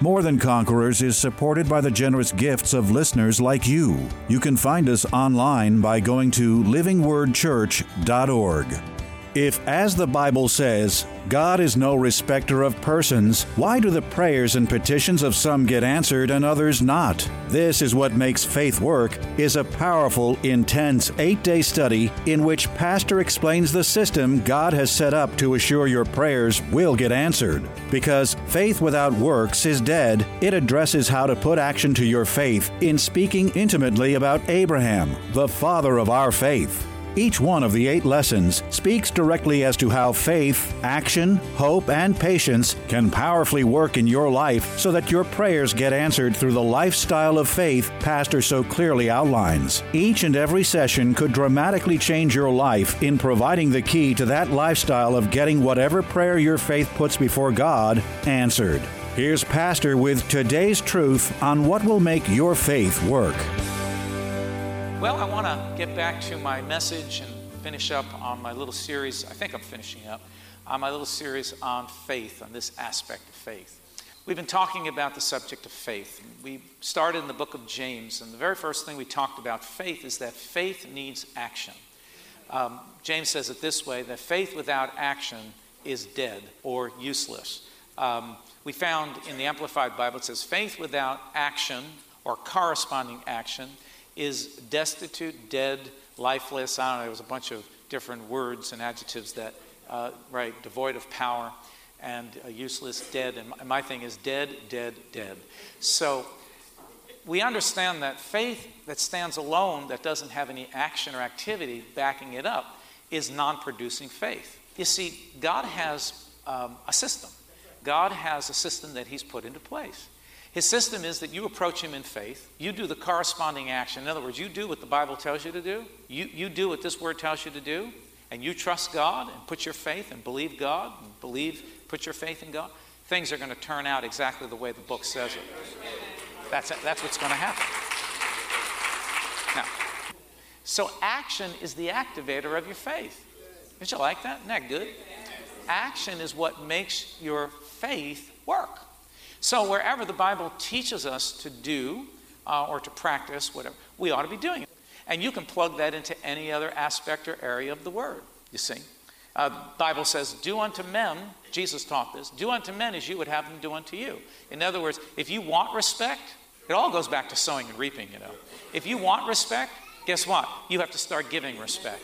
More Than Conquerors is supported by the generous gifts of listeners like you. You can find us online by going to LivingWordChurch.org. If, as the Bible says, God is no respecter of persons, why do the prayers and petitions of some get answered and others not? This is what makes faith work, is a powerful, intense 8-day study in which Pastor explains the system God has set up to assure your prayers will get answered. Because faith without works is dead, it addresses how to put action to your faith in speaking intimately about Abraham, the father of our faith. Each one of the 8 lessons speaks directly as to how faith, action, hope, and patience can powerfully work in your life so that your prayers get answered through the lifestyle of faith Pastor so clearly outlines. Each and every session could dramatically change your life in providing the key to that lifestyle of getting whatever prayer your faith puts before God answered. Here's Pastor with today's truth on what will make your faith work. Well, I want to get back to my message and finish up on my little series. I think I'm finishing up on my little series on faith, on this aspect of faith. We've been talking about the subject of faith. We started in the book of James, and the very first thing we talked about faith is that faith needs action. James says it this way, that faith without action is dead or useless. We found in the Amplified Bible, it says faith without action or corresponding action is destitute, dead, lifeless. I don't know, there was a bunch of different words and adjectives that, devoid of power and useless, dead. And my thing is dead, dead, dead. So we understand that faith that stands alone, that doesn't have any action or activity backing it up, is non-producing faith. You see, God has a system. God has a system that he's put into place. His system is that you approach him in faith. You do the corresponding action. In other words, you do what the Bible tells you to do. You do what this word tells you to do. And you trust God and put your faith and believe God. And put your faith in God. Things are going to turn out exactly the way the book says it. That's what's going to happen. Now, so action is the activator of your faith. Did you like that? Isn't that good? Action is what makes your faith work. So wherever the Bible teaches us to do or to practice, whatever, we ought to be doing it. And you can plug that into any other aspect or area of the word, you see. The Bible says, do unto men, Jesus taught this, do unto men as you would have them do unto you. In other words, if you want respect, it all goes back to sowing and reaping, you know. If you want respect, guess what? You have to start giving respect.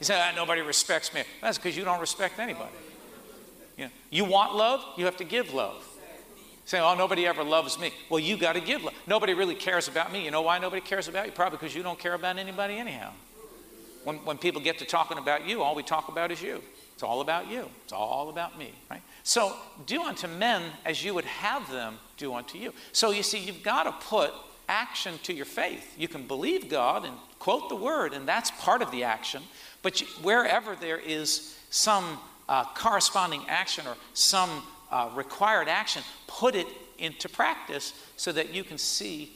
You say, nobody respects me. That's because you don't respect anybody. You know, you want love, you have to give love. Saying, nobody ever loves me. Well, you got to give love. Nobody really cares about me. You know why nobody cares about you? Probably because you don't care about anybody anyhow. When people get to talking about you, all we talk about is you. It's all about you. It's all about me, right? So do unto men as you would have them do unto you. So you see, you've got to put action to your faith. You can believe God and quote the word, and that's part of the action. But wherever there is some corresponding action or some required action, put it into practice so that you can see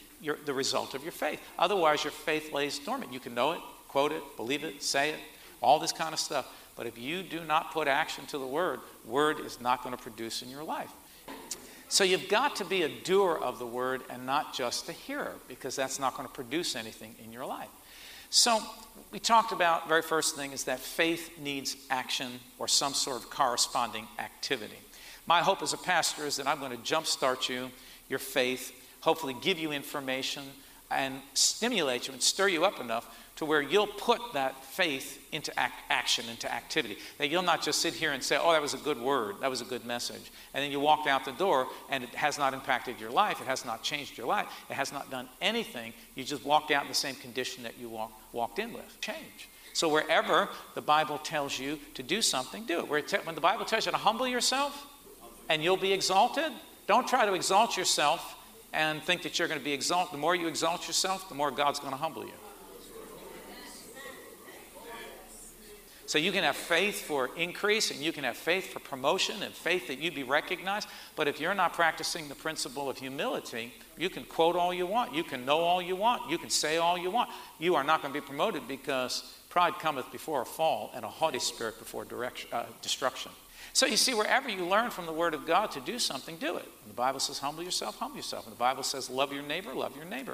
the result of your faith. Otherwise, your faith lays dormant. You can know it, quote it, believe it, say it, all this kind of stuff. But if you do not put action to the word is not going to produce in your life. So you've got to be a doer of the word and not just a hearer, because that's not going to produce anything in your life. So we talked about, very first thing is that faith needs action or some sort of corresponding activity. My hope as a pastor is that I'm going to jumpstart you, your faith, hopefully give you information and stimulate you and stir you up enough to where you'll put that faith into action, into activity. That you'll not just sit here and say, that was a good word, that was a good message. And then you walked out the door and it has not impacted your life, it has not changed your life, it has not done anything. You just walked out in the same condition that you walked in with. Change. So wherever the Bible tells you to do something, do it. When the Bible tells you to humble yourself, and you'll be exalted. Don't try to exalt yourself and think that you're going to be exalted. The more you exalt yourself, the more God's going to humble you. So you can have faith for increase, and you can have faith for promotion, and faith that you'd be recognized. But if you're not practicing the principle of humility, you can quote all you want. You can know all you want. You can say all you want. You are not going to be promoted, because pride cometh before a fall, and a haughty spirit before destruction. So you see, wherever you learn from the Word of God to do something, do it. When the Bible says humble yourself, humble yourself. When the Bible says love your neighbor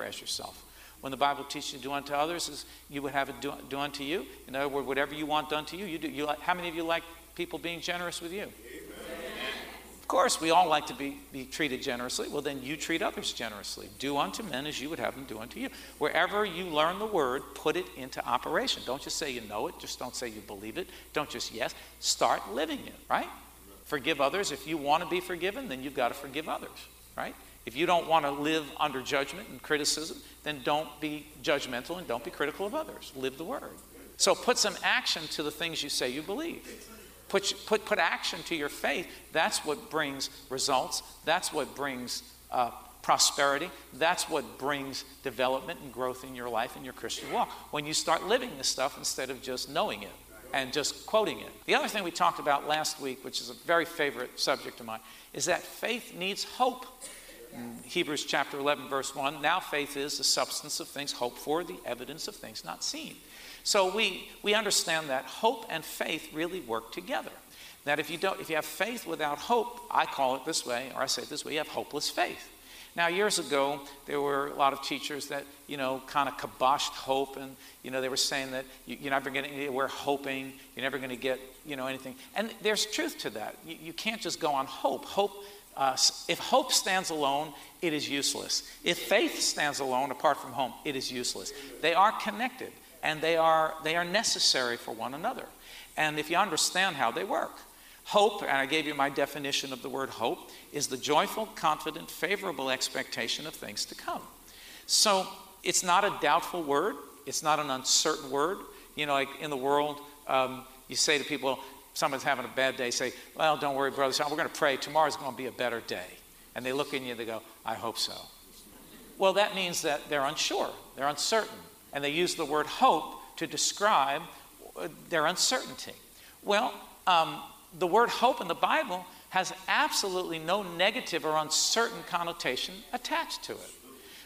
as yourself. When the Bible teaches you to do unto others as you would have it do unto you. In other words, whatever you want done to you, you do. How many of you like people being generous with you? Amen. Of course, we all like to be treated generously. Well, then you treat others generously. Do unto men as you would have them do unto you. Wherever you learn the Word, put it into operation. Don't just say you know it. Just don't say you believe it. Don't just yes. Start living it, right? Forgive others. If you want to be forgiven, then you've got to forgive others, right? If you don't want to live under judgment and criticism, then don't be judgmental and don't be critical of others. Live the Word. So put some action to the things you say you believe. Put action to your faith. That's what brings results. That's what brings prosperity. That's what brings development and growth in your life and your Christian walk. When you start living this stuff instead of just knowing it and just quoting it. The other thing we talked about last week, which is a very favorite subject of mine, is that faith needs hope. In Hebrews chapter 11, verse 1, now faith is the substance of things hoped for, the evidence of things not seen. So we understand that hope and faith really work together. That if you have faith without hope, I call it this way, or I say it this way, you have hopeless faith. Now, years ago, there were a lot of teachers that, kind of kiboshed hope. And, they were saying that you're never going to get anywhere hoping. You're never going to get, anything. And there's truth to that. You can't just go on hope. If hope stands alone, it is useless. If faith stands alone, apart from hope, it is useless. They are connected, and they are necessary for one another. And if you understand how they work, hope, and I gave you my definition of the word hope, is the joyful, confident, favorable expectation of things to come. So it's not a doubtful word. It's not an uncertain word. Like in the world, you say to people, someone's having a bad day, say, well, don't worry, brother, we're going to pray. Tomorrow's going to be a better day. And they look at you, they go, I hope so. Well, that means that they're unsure, they're uncertain. And they use the word hope to describe their uncertainty. Well, the word hope in the Bible has absolutely no negative or uncertain connotation attached to it.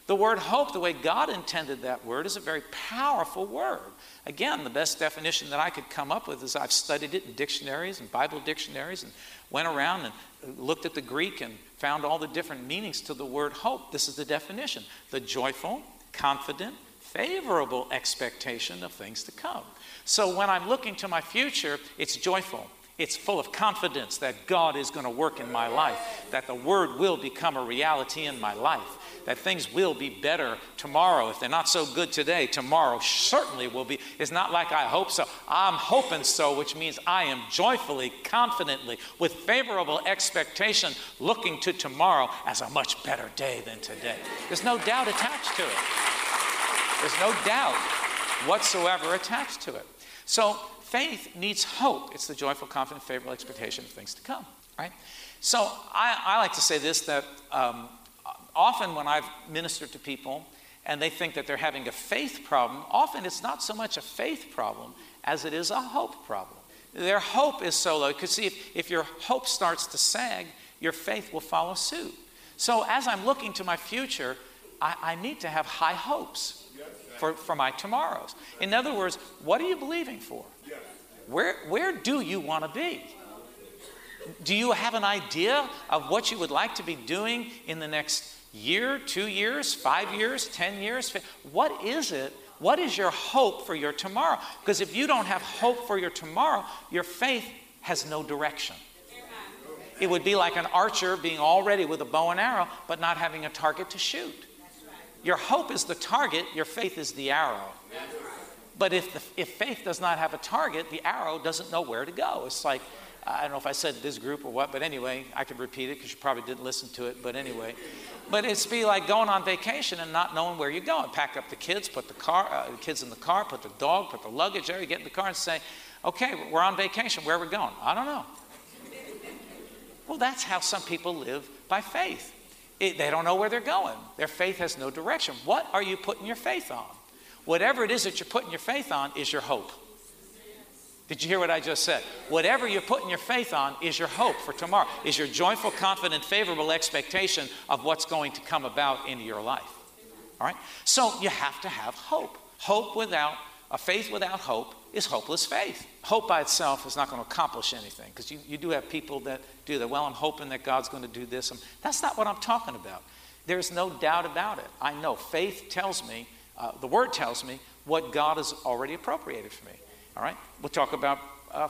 The word hope, the way God intended that word, is a very powerful word. Again, the best definition that I could come up with is I've studied it in dictionaries and Bible dictionaries and went around and looked at the Greek and found all the different meanings to the word hope. This is the definition: the joyful, confident, favorable expectation of things to come. So when I'm looking to my future, it's joyful. It's full of confidence that God is going to work in my life, that the Word will become a reality in my life, that things will be better tomorrow. If they're not so good today, tomorrow certainly will be. It's not like I hope so. I'm hoping so, which means I am joyfully, confidently, with favorable expectation, looking to tomorrow as a much better day than today. There's no doubt attached to it. There's no doubt whatsoever attached to it. So faith needs hope. It's the joyful, confident, favorable expectation of things to come, right? So I like to say this, that often when I've ministered to people and they think that they're having a faith problem, often it's not so much a faith problem as it is a hope problem. Their hope is so low. Because see, if your hope starts to sag, your faith will follow suit. So as I'm looking to my future, I need to have high hopes for my tomorrows. In other words, what are you believing for? Where do you want to be? Do you have an idea of what you would like to be doing in the next year, 2 years, 5 years, 10 years? What is it? What is your hope for your tomorrow? Because if you don't have hope for your tomorrow, your faith has no direction. It would be like an archer being all ready with a bow and arrow, but not having a target to shoot. Your hope is the target, your faith is the arrow. But if faith does not have a target, the arrow doesn't know where to go. It's like, I don't know if I said this group or what, but anyway, I could repeat it because you probably didn't listen to it, but anyway. But it's be like going on vacation and not knowing where you're going. Pack up the kids, put the kids in the car, put the dog, put the luggage there, you get in the car and say, okay, we're on vacation, where are we going? I don't know. Well, that's how some people live by faith. They don't know where they're going. Their faith has no direction. What are you putting your faith on? Whatever it is that you're putting your faith on is your hope. Did you hear what I just said? Whatever you're putting your faith on is your hope for tomorrow, is your joyful, confident, favorable expectation of what's going to come about into your life. All right? So you have to have hope. A faith without hope is hopeless faith. Hope by itself is not going to accomplish anything, because you do have people that do that. Well, I'm hoping that God's going to do this. That's not what I'm talking about. There's no doubt about it. I know faith tells me, the Word tells me, what God has already appropriated for me. All right? We'll talk about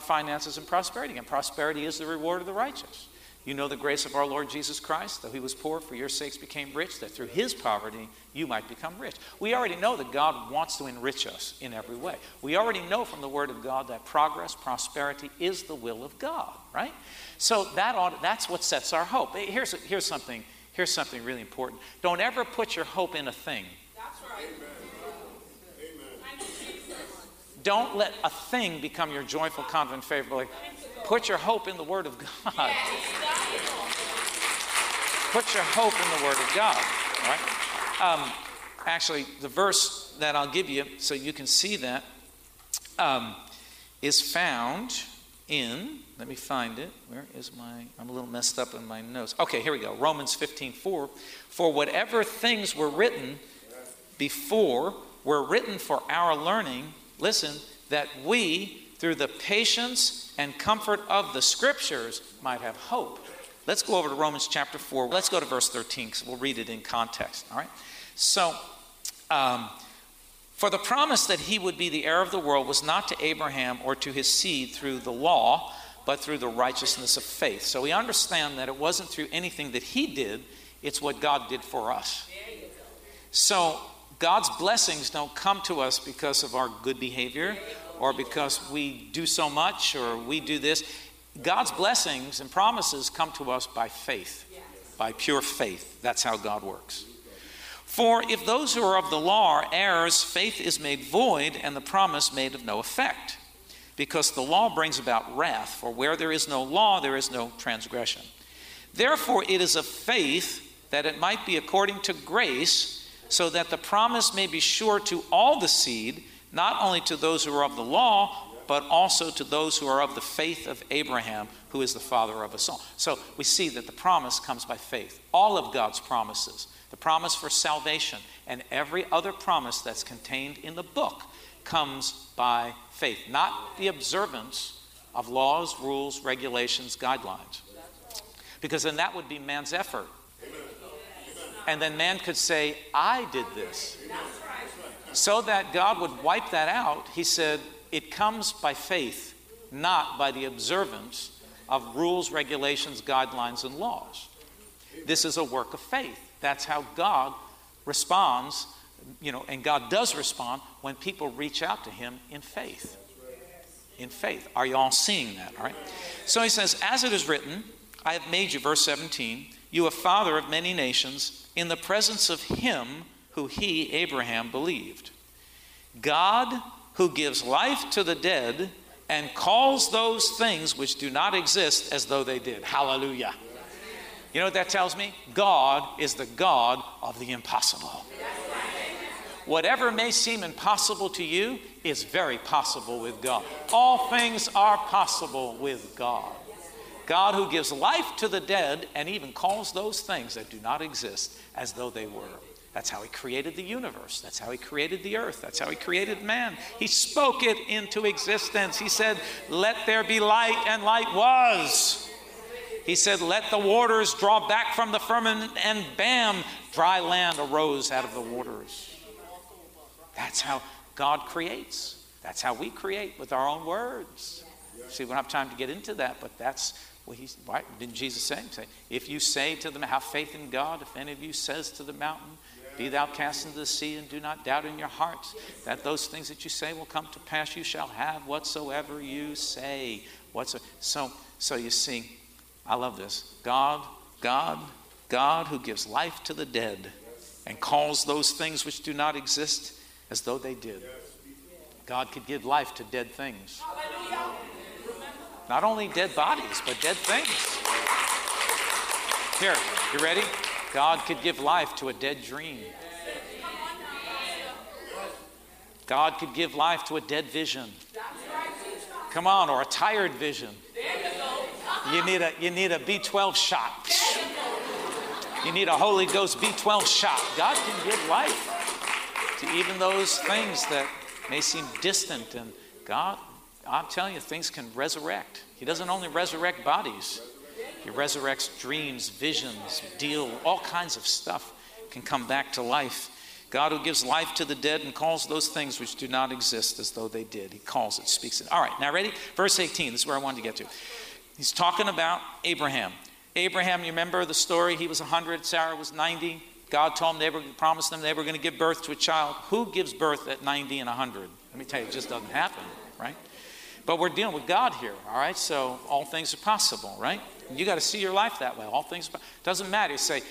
finances and prosperity. And prosperity is the reward of the righteous. You know the grace of our Lord Jesus Christ, though he was poor, for your sakes became rich, that through his poverty you might become rich. We already know that God wants to enrich us in every way. We already know from the Word of God that progress, prosperity is the will of God, right? So that's what sets our hope. Here's something really important. Don't ever put your hope in a thing. That's right. Amen. Don't let a thing become your joyful, confident, favorable. Put your hope in the Word of God. Put your hope in the Word of God. All right? Actually, the verse that I'll give you so you can see that is found in, let me find it. Where is my, I'm a little messed up in my notes. Okay, here we go. Romans 15:4. For whatever things were written before were written for our learning, listen, that we, through the patience and comfort of the Scriptures, might have hope. Let's go over to Romans chapter 4. Let's go to verse 13, because we'll read it in context. All right? So, for the promise that he would be the heir of the world was not to Abraham or to his seed through the law, but through the righteousness of faith. So we understand that it wasn't through anything that he did. It's what God did for us. So God's blessings don't come to us because of our good behavior, or because we do so much, or we do this. God's blessings and promises come to us by faith, by pure faith. That's how God works. For if those who are of the law are heirs, faith is made void, and the promise made of no effect, because the law brings about wrath, for where there is no law, there is no transgression. Therefore it is of faith that it might be according to grace, so that the promise may be sure to all the seed, not only to those who are of the law, but also to those who are of the faith of Abraham, who is the father of us all. So we see that the promise comes by faith. All of God's promises, the promise for salvation, and every other promise that's contained in the book comes by faith, not the observance of laws, rules, regulations, guidelines. Because then that would be man's effort. And then man could say, I did this. So that God would wipe that out, he said, it comes by faith, not by the observance of rules, regulations, guidelines, and laws. This is a work of faith. That's how God responds, and God does respond when people reach out to him in faith. In faith. Are you all seeing that? All right. So he says, as it is written, I have made you, verse 17, you a father of many nations, in the presence of him who he, Abraham, believed. God, who gives life to the dead and calls those things which do not exist as though they did. Hallelujah. You know what that tells me? God is the God of the impossible. Whatever may seem impossible to you is very possible with God. All things are possible with God. God who gives life to the dead and even calls those things that do not exist as though they were. That's how he created the universe. That's how he created the earth. That's how he created man. He spoke it into existence. He said, let there be light, and light was. He said, let the waters draw back from the firmament, and bam, dry land arose out of the waters. That's how God creates. That's how we create, with our own words. See, we don't have time to get into that, but that's what didn't Jesus say? If you say to them, have faith in God, if any of you says to the mountain, be thou cast into the sea, and do not doubt in your hearts that those things that you say will come to pass. You shall have whatsoever you say. So you see, I love this. God who gives life to the dead and calls those things which do not exist as though they did. God could give life to dead things. Not only dead bodies, but dead things. Here, you ready? God could give life to a dead dream. God could give life to a dead vision. Come on, or a tired vision. You need a B12 shot. You need a Holy Ghost B12 shot. God can give life to even those things that may seem distant. And God, I'm telling you, things can resurrect. He doesn't only resurrect bodies. He resurrects dreams, visions, all kinds of stuff can come back to life. God who gives life to the dead and calls those things which do not exist as though they did. He calls it, speaks it. All right, now ready? Verse 18, this is where I wanted to get to. He's talking about Abraham. Abraham, you remember the story? He was 100, Sarah was 90. God told him, promised them they were going to give birth to a child. Who gives birth at 90 and 100? Let me tell you, it just doesn't happen, right? But we're dealing with God here, all right? So all things are possible, right? You got to see your life that way. All things are possible. Doesn't matter. You say,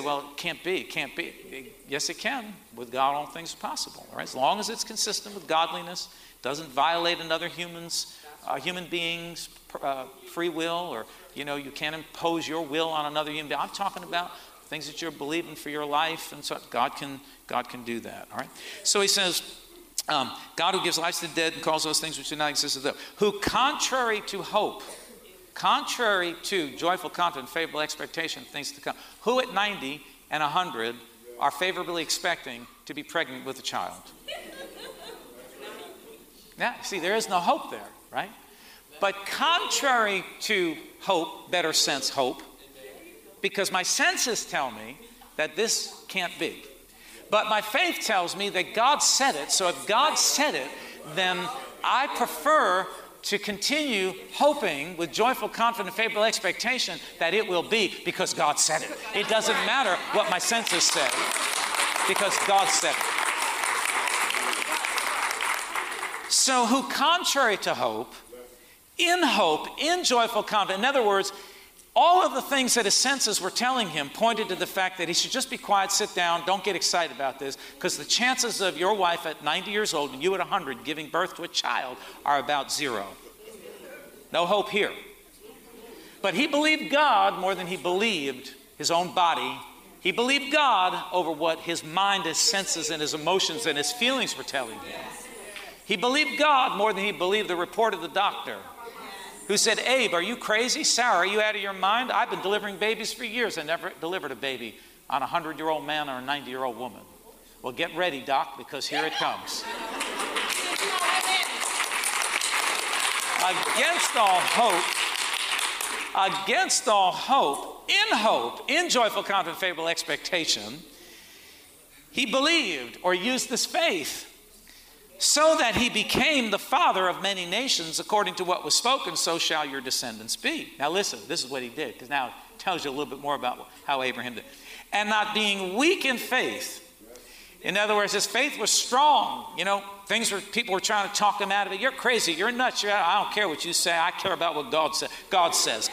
well, it can't be. It can't be. Yes, it can. With God, all things are possible, all right? As long as it's consistent with godliness, doesn't violate another human being's free will, or, you can't impose your will on another human being. I'm talking about things that you're believing for your life, and so God can do that, all right? So he says, God who gives life to the dead and calls those things which do not exist as though, who contrary to hope, contrary to joyful content, favorable expectation of things to come, who at 90 and 100 are favorably expecting to be pregnant with a child. Yeah, see, there is no hope there, right? But contrary to hope, better sense hope, because my senses tell me that this can't be. But my faith tells me that God said it, so if God said it, then I prefer to continue hoping with joyful, confident, favorable expectation that it will be, because God said it. It doesn't matter what my senses say, because God said it. So who contrary to hope, in joyful confidence, in other words, all of the things that his senses were telling him pointed to the fact that he should just be quiet, sit down, don't get excited about this, because the chances of your wife at 90 years old and you at 100 giving birth to a child are about zero. No hope here. But he believed God more than he believed his own body. He believed God over what his mind, his senses, and his emotions and his feelings were telling him. He believed God more than he believed the report of the doctor, who said, Abe, are you crazy? Sarah, are you out of your mind? I've been delivering babies for years. I never delivered a baby on a 100-year-old man or a 90-year-old woman. Well, get ready, Doc, because here it comes. Against all hope, in joyful, confident, favorable expectation, he believed or used this faith, so that he became the father of many nations, according to what was spoken, so shall your descendants be. Now listen, this is what he did, because now it tells you a little bit more about how Abraham did. And not being weak in faith. In other words, his faith was strong. People were trying to talk him out of it. You're crazy, you're nuts, I don't care what you say. I care about what God says.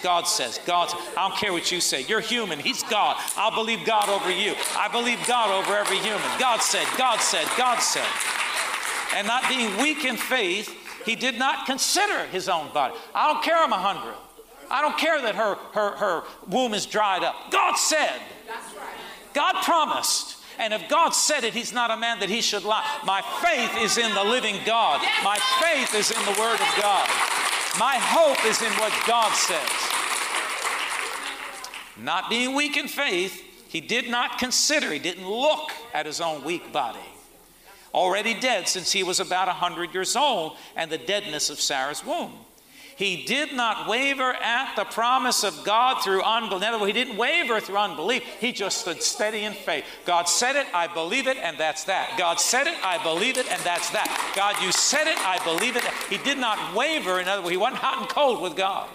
God says. I don't care what you say. You're human, he's God. I'll believe God over you. I believe God over every human. God said. And not being weak in faith, he did not consider his own body. I don't care I'm 100. I don't care that her womb is dried up. God said. God promised. And if God said it, he's not a man that he should lie. My faith is in the living God. My faith is in the Word of God. My hope is in what God says. Not being weak in faith, he did not consider, he didn't look at his own weak body, already dead since he was about 100 years old, and the deadness of Sarah's womb. He did not waver at the promise of God through unbelief. He didn't waver through unbelief. He just stood steady in faith. God said it, I believe it, and that's that. God said it, I believe it, and that's that. God, you said it, I believe it. He did not waver. In other words, he wasn't hot and cold with God.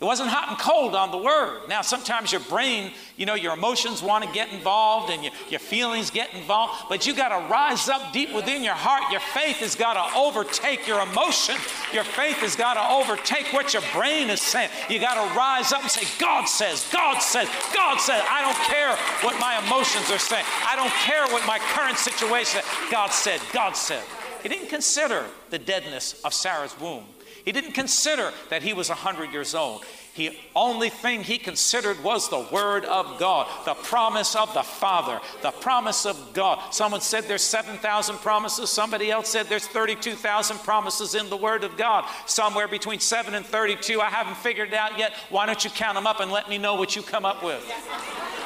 It wasn't hot and cold on the Word. Now, sometimes your brain, your emotions want to get involved and your feelings get involved, but you got to rise up deep within your heart. Your faith has got to overtake your emotion. Your faith has got to overtake what your brain is saying. You got to rise up and say, God says, God says, God says. I don't care what my emotions are saying. I don't care what my current situation is. God said, God said. He didn't consider the deadness of Sarah's womb. He didn't consider that he was 100 years old. The only thing he considered was the Word of God, the promise of the Father, the promise of God. Someone said there's 7,000 promises. Somebody else said there's 32,000 promises in the Word of God. Somewhere between 7 and 32. I haven't figured it out yet. Why don't you count them up and let me know what you come up with?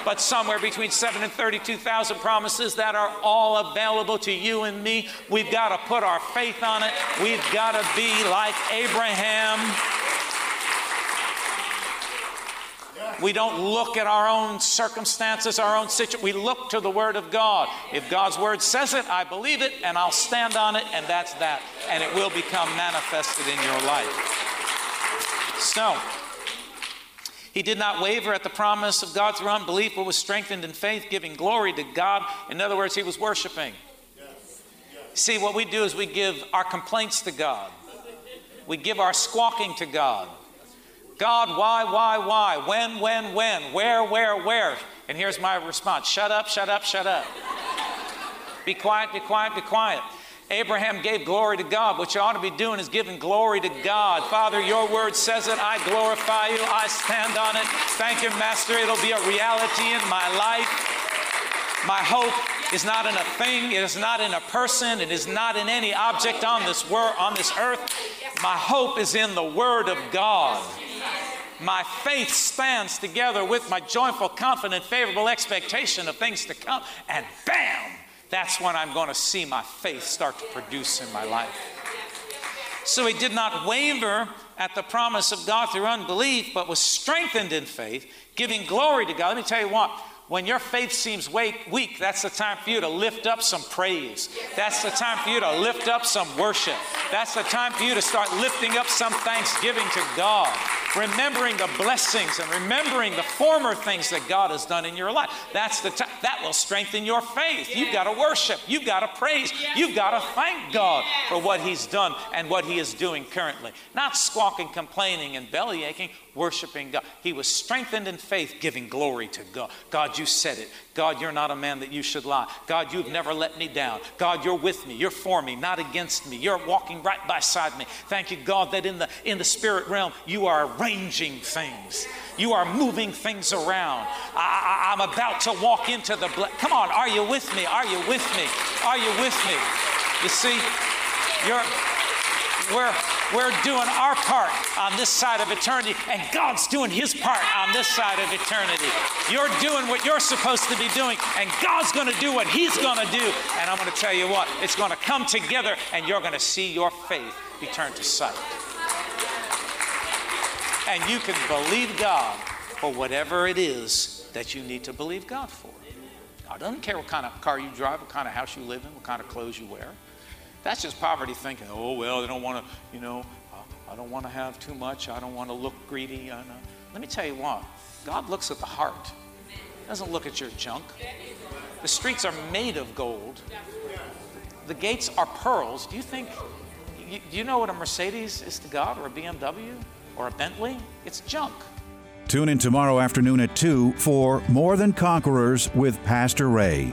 But somewhere between 7 and 32,000 promises that are all available to you and me. We've got to put our faith on it. We've got to be like Abraham. We don't look at our own circumstances, our own situation. We look to the Word of God. If God's Word says it, I believe it, and I'll stand on it, and that's that. And it will become manifested in your life. So, he did not waver at the promise of God through unbelief, but was strengthened in faith, giving glory to God. In other words, he was worshiping. See, what we do is we give our complaints to God. We give our squawking to God. God, why? When? Where? And here's my response. Shut up. Be quiet. Abraham gave glory to God. What you ought to be doing is giving glory to God. Father, your word says it. I glorify you. I stand on it. Thank you, Master. It'll be a reality in my life. My hope is not in a thing. It is not in a person. It is not in any object on this world, on this earth. My hope is in the Word of God. My faith stands together with my joyful, confident, favorable expectation of things to come. And bam! That's when I'm going to see my faith start to produce in my life. So he did not waver at the promise of God through unbelief, but was strengthened in faith, giving glory to God. Let me tell you what. When your faith seems weak, that's the time for you to lift up some praise. That's the time for you to lift up some worship. That's the time for you to start lifting up some thanksgiving to God, remembering the blessings and remembering the former things that God has done in your life. That's the time. That will strengthen your faith. You've got to worship. You've got to praise. You've got to thank God for what He's done and what He is doing currently. Not squawking, complaining, and belly aching. Worshiping God. He was strengthened in faith, giving glory to God. God, you said it. God, you're not a man that you should lie. God, you've never let me down. God, you're with me. You're for me, not against me. You're walking right beside me. Thank you, God, that in the spirit realm, you are arranging things. You are moving things around. I'm about to walk into the Come on, are you with me? Are you with me? You see, We're doing our part on this side of eternity, and God's doing His part on this side of eternity. You're doing what you're supposed to be doing, and God's going to do what He's going to do. And I'm going to tell you what, it's going to come together, and you're going to see your faith be turned to sight. And you can believe God for whatever it is that you need to believe God for. I don't care what kind of car you drive, what kind of house you live in, what kind of clothes you wear. That's just poverty thinking. Oh, well, they don't want to, I don't want to have too much. I don't want to look greedy. Let me tell you what. God looks at the heart. He doesn't look at your junk. The streets are made of gold. The gates are pearls. Do you think, do you know what a Mercedes is to God, or a BMW, or a Bentley? It's junk. Tune in tomorrow afternoon at 2 for More Than Conquerors with Pastor Ray.